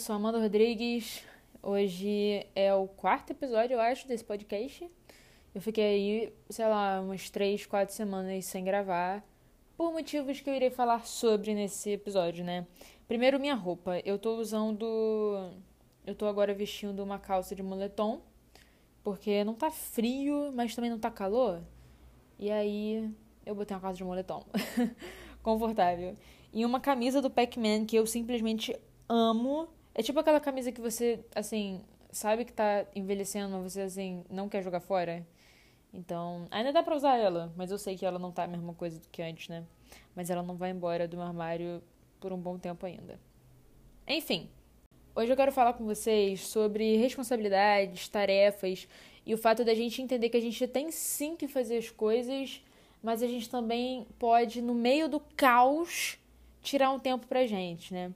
sou a Amanda Rodrigues. Hoje é o quarto episódio, eu acho, desse podcast. Eu fiquei aí, sei lá, umas 3-4 semanas sem gravar, por motivos que eu irei falar sobre nesse episódio, né? Primeiro, minha roupa. Eu tô agora vestindo uma calça de moletom, porque não tá frio, mas também não tá calor. E aí, eu botei uma calça de moletom. Confortável. E uma camisa do Pac-Man que eu simplesmente amo. É tipo aquela camisa que você, assim, sabe que tá envelhecendo, mas você, assim, não quer jogar fora. Então, ainda dá pra usar ela, mas eu sei que ela não tá a mesma coisa do que antes, né? Mas ela não vai embora do meu armário por um bom tempo ainda. Enfim, hoje eu quero falar com vocês sobre responsabilidades, tarefas e o fato da gente entender que a gente tem sim que fazer as coisas, mas a gente também pode, no meio do caos, tirar um tempo pra gente, né?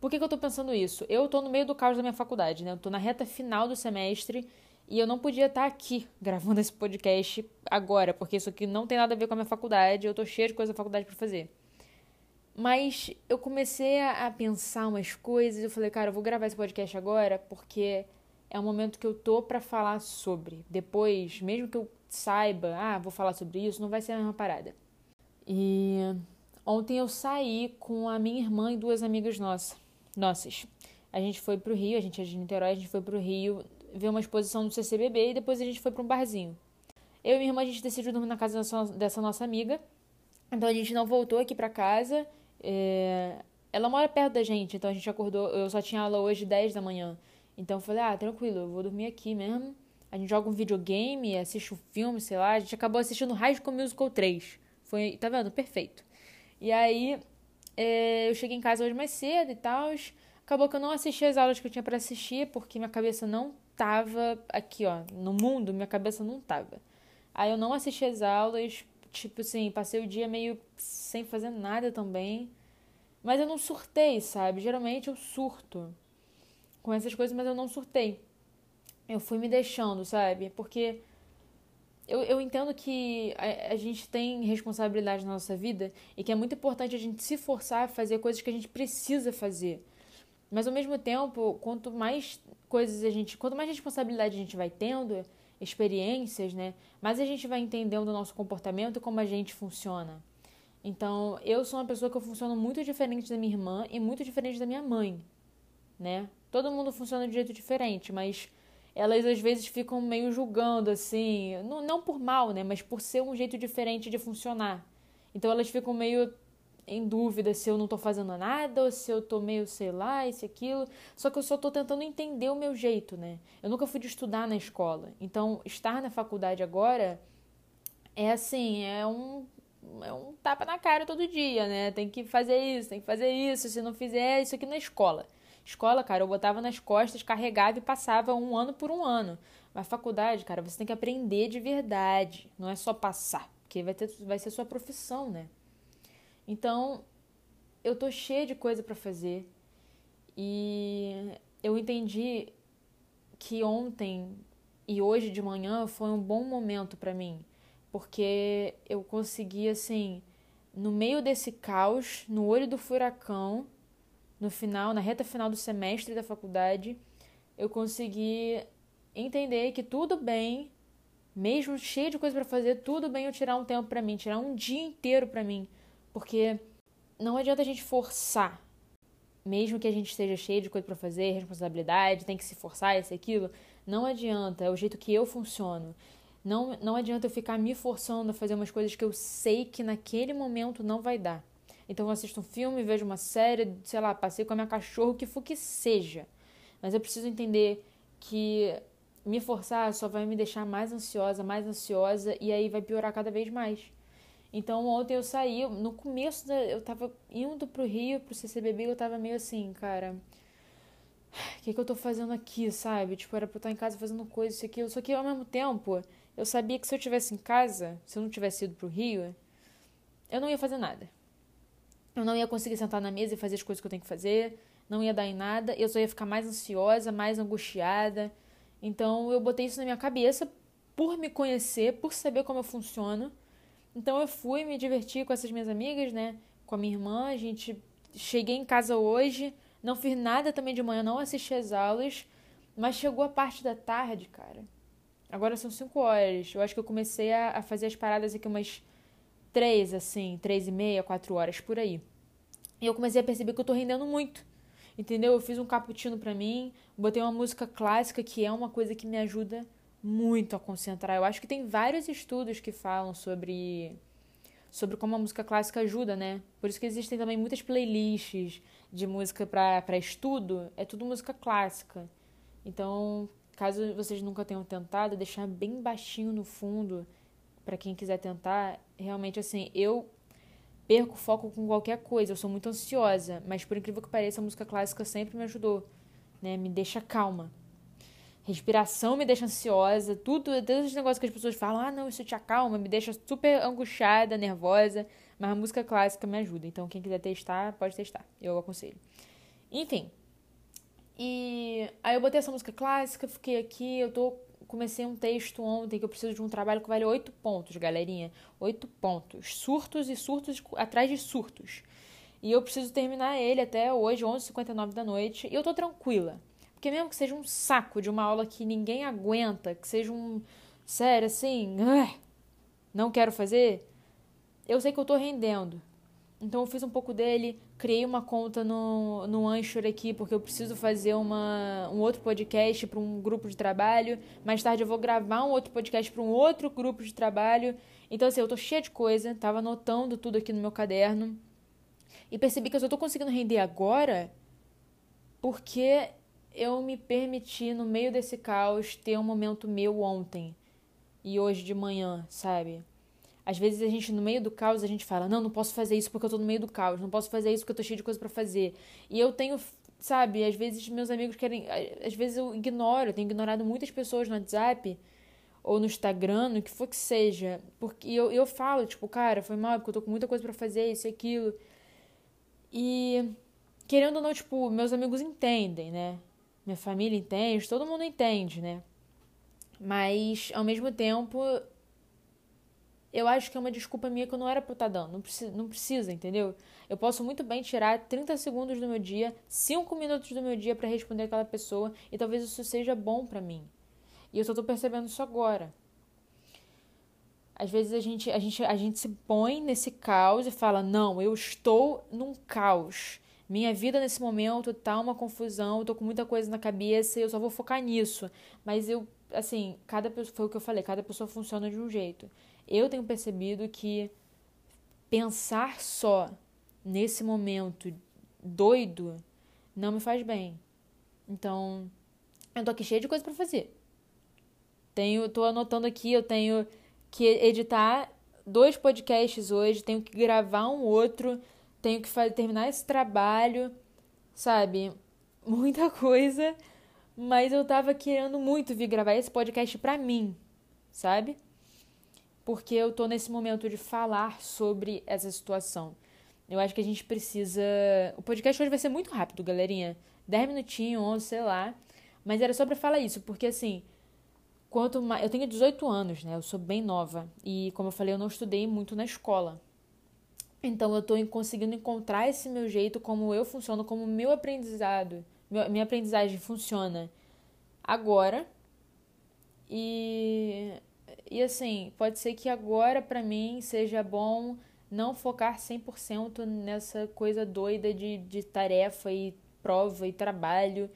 Por que eu tô pensando isso? Eu tô no meio do caos da minha faculdade, né? Eu tô na reta final do semestre e eu não podia estar aqui gravando esse podcast agora, porque isso aqui não tem nada a ver com a minha faculdade, eu tô cheia de coisa da faculdade pra fazer. Mas eu comecei a pensar umas coisas, eu falei, cara, eu vou gravar esse podcast agora, porque é um momento que eu tô pra falar sobre. Depois, mesmo que eu saiba, vou falar sobre isso, não vai ser a mesma parada. E ontem eu saí com a minha irmã e duas amigas nossas. A gente foi pro Rio, a gente é de Niterói, a gente foi pro Rio ver uma exposição do CCBB e depois a gente foi pra um barzinho. Eu e minha irmã, a gente decidiu dormir na casa dessa nossa amiga, então a gente não voltou aqui pra casa. Ela mora perto da gente, então a gente acordou, eu só tinha aula hoje 10 da manhã, então eu falei, tranquilo, eu vou dormir aqui mesmo. A gente joga um videogame, assiste um filme, sei lá, a gente acabou assistindo High School Musical 3, foi, tá vendo? Perfeito. E aí, eu cheguei em casa hoje mais cedo e tal, acabou que eu não assisti as aulas que eu tinha pra assistir, porque minha cabeça não tava aqui, ó, no mundo, minha cabeça não tava. Aí eu não assisti as aulas, tipo assim, passei o dia meio sem fazer nada também, mas eu não surtei, sabe? Geralmente eu surto com essas coisas, mas eu não surtei. Eu fui me deixando, sabe? Porque eu entendo que a gente tem responsabilidade na nossa vida e que é muito importante a gente se forçar a fazer coisas que a gente precisa fazer. Mas, ao mesmo tempo, quanto mais responsabilidade a gente vai tendo, experiências, né? Mais a gente vai entendendo o nosso comportamento e como a gente funciona. Então, eu sou uma pessoa que eu funciono muito diferente da minha irmã e muito diferente da minha mãe, né? Todo mundo funciona de jeito diferente, mas elas às vezes ficam meio julgando, assim, não por mal, né, mas por ser um jeito diferente de funcionar. Então elas ficam meio em dúvida se eu não tô fazendo nada, ou se eu tô meio, sei lá, isso e aquilo. Só que eu só tô tentando entender o meu jeito, né. Eu nunca fui de estudar na escola. Então estar na faculdade agora é assim, é um tapa na cara todo dia, né. Tem que fazer isso, se não fizer isso aqui na escola. Escola, cara, eu botava nas costas, carregava e passava um ano por um ano. Mas faculdade, cara, você tem que aprender de verdade. Não é só passar, porque vai ser sua profissão, né? Então, eu tô cheia de coisa pra fazer. E eu entendi que ontem e hoje de manhã foi um bom momento pra mim. Porque eu consegui, assim, no meio desse caos, no olho do furacão, no final, na reta final do semestre da faculdade, eu consegui entender que tudo bem, mesmo cheio de coisa pra fazer, tudo bem eu tirar um tempo pra mim, tirar um dia inteiro pra mim, porque não adianta a gente forçar, mesmo que a gente esteja cheio de coisa pra fazer, responsabilidade, tem que se forçar, isso e aquilo, não adianta, é o jeito que eu funciono. Não adianta eu ficar me forçando a fazer umas coisas que eu sei que naquele momento não vai dar. Então eu assisto um filme, vejo uma série, sei lá, passeio com a minha cachorra, o que for que seja. Mas eu preciso entender que me forçar só vai me deixar mais ansiosa, e aí vai piorar cada vez mais. Então ontem eu saí, no começo, eu tava indo pro Rio, pro CCBB, eu tava meio assim, cara, o que eu tô fazendo aqui, sabe? Tipo, era pra eu estar em casa fazendo coisa, isso e aquilo. Só que ao mesmo tempo, eu sabia que se eu estivesse em casa, se eu não tivesse ido pro Rio, eu não ia fazer nada. Eu não ia conseguir sentar na mesa e fazer as coisas que eu tenho que fazer, não ia dar em nada, eu só ia ficar mais ansiosa, mais angustiada. Então eu botei isso na minha cabeça por me conhecer, por saber como eu funciono. Então eu fui me divertir com essas minhas amigas, né, com a minha irmã, cheguei em casa hoje, Não fiz nada também de manhã, não assisti as aulas. Mas chegou a parte da tarde, cara. Agora são 5 horas. Eu acho que eu comecei a fazer as paradas aqui umas 3, assim, 3:30, 4 horas, por aí. E eu comecei a perceber que eu tô rendendo muito, entendeu? Eu fiz um cappuccino pra mim, botei uma música clássica, que é uma coisa que me ajuda muito a concentrar. Eu acho que tem vários estudos que falam sobre como a música clássica ajuda, né? Por isso que existem também muitas playlists de música pra estudo. É tudo música clássica. Então, caso vocês nunca tenham tentado, deixar bem baixinho no fundo, pra quem quiser tentar. Realmente, assim, eu perco foco com qualquer coisa, eu sou muito ansiosa, mas por incrível que pareça, a música clássica sempre me ajudou, né? Me deixa calma. Respiração me deixa ansiosa, todos esses negócios que as pessoas falam, ah, não, isso te acalma, me deixa super angustiada, nervosa, mas a música clássica me ajuda. Então, quem quiser testar, pode testar, eu aconselho. Enfim, e aí eu botei essa música clássica, fiquei aqui, comecei um texto ontem que eu preciso de um trabalho que vale 8 pontos, galerinha. 8 pontos. Surtos e surtos atrás de surtos. E eu preciso terminar ele até hoje, 11h59 da noite. E eu tô tranquila. Porque mesmo que seja um saco de uma aula que ninguém aguenta, que seja um... Sério, assim... não quero fazer. Eu sei que eu tô rendendo. Então eu fiz um pouco dele, criei uma conta no Anchor aqui, porque eu preciso fazer um outro podcast para um grupo de trabalho. Mais tarde eu vou gravar um outro podcast para um outro grupo de trabalho. Então assim, eu tô cheia de coisa, tava anotando tudo aqui no meu caderno. E percebi que eu só tô conseguindo render agora porque eu me permiti, no meio desse caos, ter um momento meu ontem e hoje de manhã, sabe? Às vezes a gente, no meio do caos, a gente fala, não posso fazer isso porque eu tô no meio do caos, não posso fazer isso porque eu tô cheio de coisa pra fazer. E eu tenho, sabe, às vezes meus amigos querem, às vezes eu tenho ignorado muitas pessoas no WhatsApp ou no Instagram, no que for que seja, porque eu falo, tipo, cara, foi mal porque eu tô com muita coisa pra fazer, isso e aquilo. E, querendo ou não, tipo, meus amigos entendem, né? Minha família entende, todo mundo entende, né? Mas, ao mesmo tempo... Eu acho que é uma desculpa minha que eu não era pra estar dando. Não precisa, entendeu? Eu posso muito bem tirar 30 segundos do meu dia, 5 minutos do meu dia pra responder aquela pessoa. E talvez isso seja bom pra mim. E eu só tô percebendo isso agora. Às vezes a gente se põe nesse caos e fala, não, eu estou num caos. Minha vida nesse momento tá uma confusão, eu tô com muita coisa na cabeça e eu só vou focar nisso. Mas eu, assim, cada pessoa, foi o que eu falei, cada pessoa funciona de um jeito. Eu tenho percebido que pensar só nesse momento doido não me faz bem. Então, eu tô aqui cheia de coisa pra fazer. Tô anotando aqui, eu tenho que editar 2 podcasts hoje, tenho que gravar um outro, tenho que terminar esse trabalho, sabe? Muita coisa, mas eu tava querendo muito vir gravar esse podcast pra mim, sabe? Porque eu tô nesse momento de falar sobre essa situação. Eu acho que a gente precisa... O podcast hoje vai ser muito rápido, galerinha. 10 minutinhos, 11, sei lá. Mas era só pra falar isso, porque assim... Quanto mais... Eu tenho 18 anos, né? Eu sou bem nova. E como eu falei, eu não estudei muito na escola. Então eu tô conseguindo encontrar esse meu jeito, como eu funciono, como o meu aprendizado. Minha aprendizagem funciona agora. E assim, pode ser que agora pra mim seja bom não focar 100% nessa coisa doida de tarefa e prova e trabalho,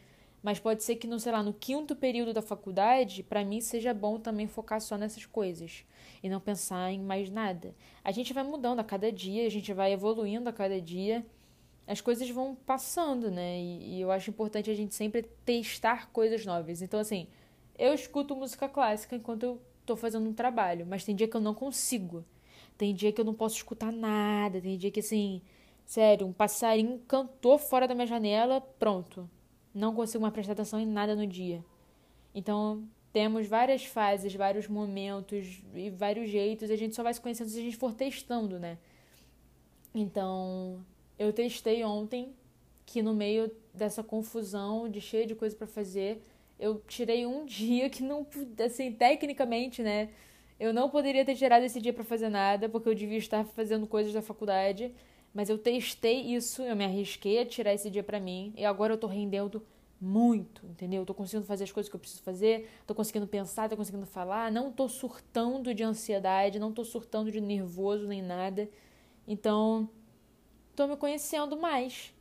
mas pode ser que, sei lá, no 5º período da faculdade, pra mim seja bom também focar só nessas coisas e não pensar em mais nada. A gente vai mudando a cada dia, a gente vai evoluindo a cada dia, as coisas vão passando, né? E eu acho importante a gente sempre testar coisas novas. Então, assim, eu escuto música clássica enquanto eu tô fazendo um trabalho, mas tem dia que eu não consigo. Tem dia que eu não posso escutar nada. Tem dia que, assim, sério, um passarinho cantou fora da minha janela, pronto. Não consigo mais prestar atenção em nada no dia. Então, temos várias fases, vários momentos e vários jeitos. A gente só vai se conhecendo se a gente for testando, né? Então, eu testei ontem que no meio dessa confusão de cheio de coisa pra fazer... Eu tirei um dia que não, assim, tecnicamente, né? Eu não poderia ter tirado esse dia pra fazer nada, porque eu devia estar fazendo coisas da faculdade. Mas eu testei isso, eu me arrisquei a tirar esse dia pra mim. E agora eu tô rendendo muito, entendeu? Eu tô conseguindo fazer as coisas que eu preciso fazer. Tô conseguindo pensar, tô conseguindo falar. Não tô surtando de ansiedade, não tô surtando de nervoso nem nada. Então, tô me conhecendo mais.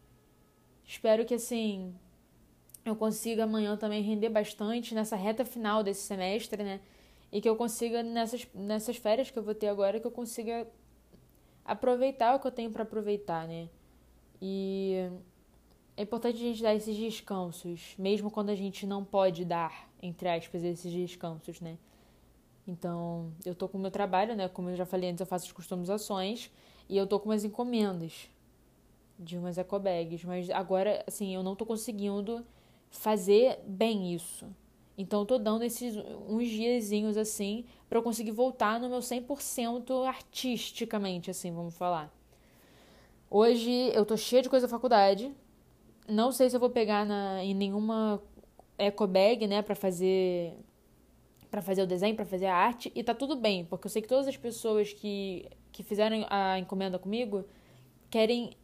Espero que, assim, eu consiga amanhã também render bastante nessa reta final desse semestre, né? E que eu consiga, nessas férias que eu vou ter agora, que eu consiga aproveitar o que eu tenho pra aproveitar, né? E é importante a gente dar esses descansos, mesmo quando a gente não pode dar, entre aspas, esses descansos, né? Então, eu tô com o meu trabalho, né? Como eu já falei antes, eu faço as customizações e eu tô com umas encomendas de umas ecobags, mas agora, assim, eu não tô conseguindo fazer bem isso. Então, eu tô dando esses uns diazinhos, assim, pra eu conseguir voltar no meu 100% artisticamente, assim, vamos falar. Hoje, eu tô cheia de coisa da faculdade. Não sei se eu vou pegar em nenhuma ecobag, né, pra fazer o desenho, pra fazer a arte. E tá tudo bem, porque eu sei que todas as pessoas que fizeram a encomenda comigo querem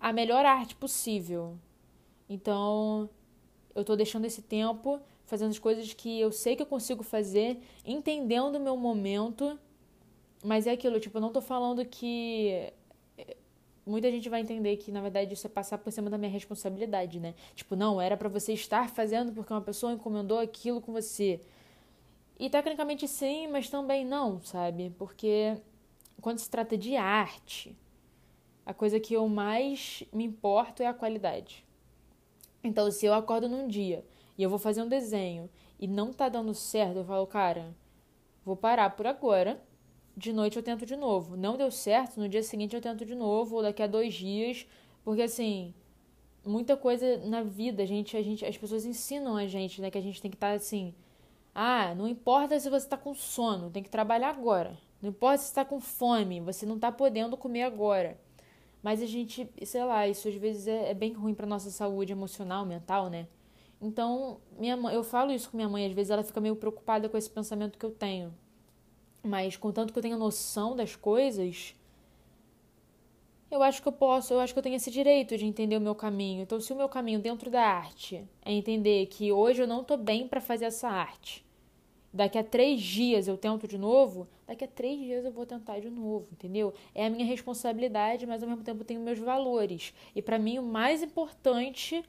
a melhor arte possível. Então, eu tô deixando esse tempo, fazendo as coisas que eu sei que eu consigo fazer, entendendo o meu momento, mas é aquilo, tipo, eu não tô falando que... Muita gente vai entender que, na verdade, isso é passar por cima da minha responsabilidade, né? Tipo, não, era pra você estar fazendo porque uma pessoa encomendou aquilo com você. E, tecnicamente, sim, mas também não, sabe? Porque, quando se trata de arte, a coisa que eu mais me importo é a qualidade. Então, se eu acordo num dia e eu vou fazer um desenho e não tá dando certo, eu falo, cara, vou parar por agora, de noite eu tento de novo. Não deu certo, no dia seguinte eu tento de novo, ou daqui a 2 dias, porque, assim, muita coisa na vida, as pessoas ensinam a gente, né, que a gente tem que estar assim, não importa se você tá com sono, tem que trabalhar agora. Não importa se você tá com fome, você não tá podendo comer agora. Mas a gente, sei lá, isso às vezes é bem ruim pra nossa saúde emocional, mental, né? Então, eu falo isso com minha mãe, às vezes ela fica meio preocupada com esse pensamento que eu tenho. Mas, contanto que eu tenha noção das coisas, eu acho que eu posso, eu acho que eu tenho esse direito de entender o meu caminho. Então, se o meu caminho dentro da arte é entender que hoje eu não tô bem pra fazer essa arte, daqui a 3 dias eu tento de novo, daqui a 3 dias eu vou tentar de novo, entendeu? É a minha responsabilidade, mas ao mesmo tempo eu tenho meus valores. E pra mim o mais importante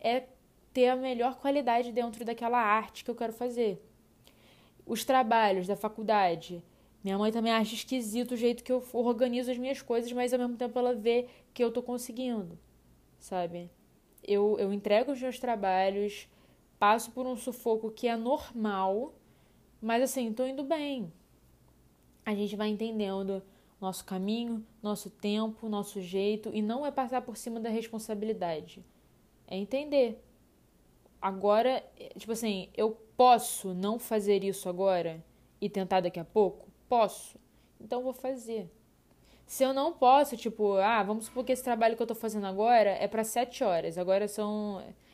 é ter a melhor qualidade dentro daquela arte que eu quero fazer. Os trabalhos da faculdade, minha mãe também acha esquisito o jeito que eu organizo as minhas coisas, mas ao mesmo tempo ela vê que eu tô conseguindo, sabe? Eu entrego os meus trabalhos, passo por um sufoco que é normal, mas, assim, tô indo bem. A gente vai entendendo nosso caminho, nosso tempo, nosso jeito, e não é passar por cima da responsabilidade, é entender. Agora, tipo assim, eu posso não fazer isso agora e tentar daqui a pouco? Posso. Então vou fazer. Se eu não posso, tipo, vamos supor que esse trabalho que eu tô fazendo agora é pra 7 horas. Agora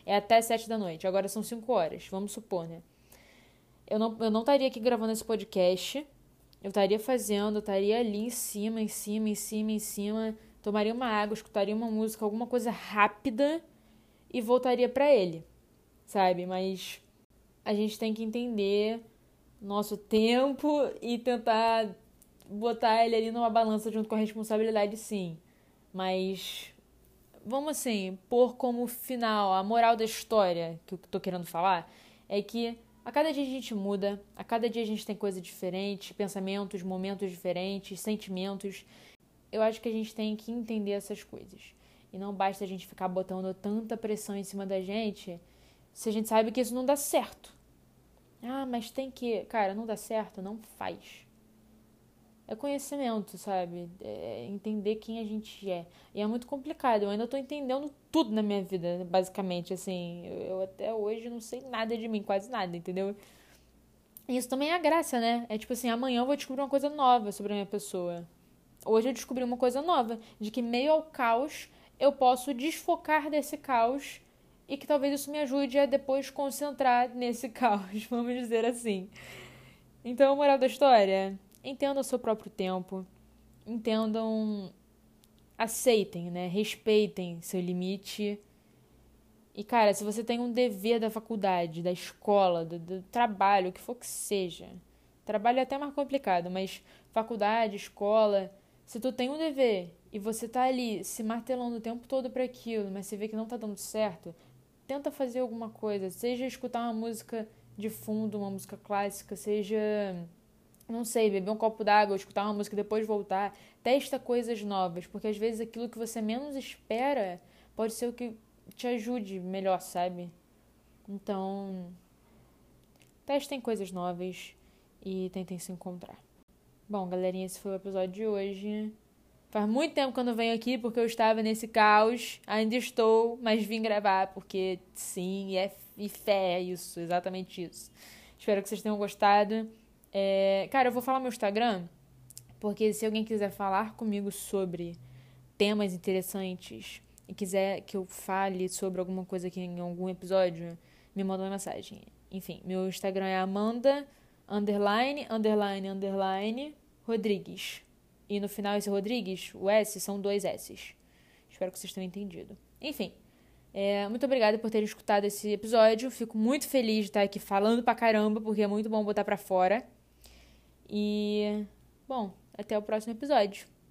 é até 7 da noite. Agora são 5 horas, vamos supor, né? Eu não estaria aqui gravando esse podcast. Eu estaria fazendo, eu estaria ali em cima. Tomaria uma água, escutaria uma música, alguma coisa rápida e voltaria pra ele. Sabe, mas a gente tem que entender nosso tempo e tentar botar ele ali numa balança junto com a responsabilidade, sim. Mas vamos, assim, pôr como final a moral da história que eu tô querendo falar é que a cada dia a gente muda, a cada dia a gente tem coisa diferente, pensamentos, momentos diferentes, sentimentos. Eu acho que a gente tem que entender essas coisas. E não basta a gente ficar botando tanta pressão em cima da gente se a gente sabe que isso não dá certo. Mas tem que... Cara, não dá certo, não faz. É conhecimento, sabe? É entender quem a gente é. E é muito complicado. Eu ainda tô entendendo tudo na minha vida, basicamente. Assim, eu até hoje não sei nada de mim, quase nada, entendeu? E isso também é a graça, né? É tipo assim, amanhã eu vou descobrir uma coisa nova sobre a minha pessoa. Hoje eu descobri uma coisa nova. De que meio ao caos, eu posso desfocar desse caos e que talvez isso me ajude a depois concentrar nesse caos, vamos dizer assim. Então, a moral da história, entendam o seu próprio tempo, entendam aceitem, né? Respeitem seu limite. E, cara, se você tem um dever da faculdade, da escola, do trabalho, o que for que seja. Trabalho é até mais complicado, mas faculdade, escola... Se tu tem um dever e você tá ali se martelando o tempo todo pra aquilo, mas você vê que não tá dando certo, tenta fazer alguma coisa. Seja escutar uma música de fundo, uma música clássica, seja... não sei, beber um copo d'água, escutar uma música e depois voltar. Testa coisas novas, porque às vezes aquilo que você menos espera pode ser o que te ajude melhor, sabe? Então, testem coisas novas e tentem se encontrar. Bom, galerinha, esse foi o episódio de hoje. Faz muito tempo que eu não venho aqui porque eu estava nesse caos. Ainda estou, mas vim gravar porque sim, e fé, é isso, exatamente isso. Espero que vocês tenham gostado. Cara, eu vou falar meu Instagram, porque se alguém quiser falar comigo sobre temas interessantes e quiser que eu fale sobre alguma coisa aqui em algum episódio, me manda uma mensagem. Enfim, meu Instagram é Amanda____Rodrigues. E no final esse Rodrigues, o S, são 2 S's. Espero que vocês tenham entendido. Enfim, muito obrigada por terem escutado esse episódio. Fico muito feliz de estar aqui falando pra caramba, porque é muito bom botar pra fora. E, bom, até o próximo episódio.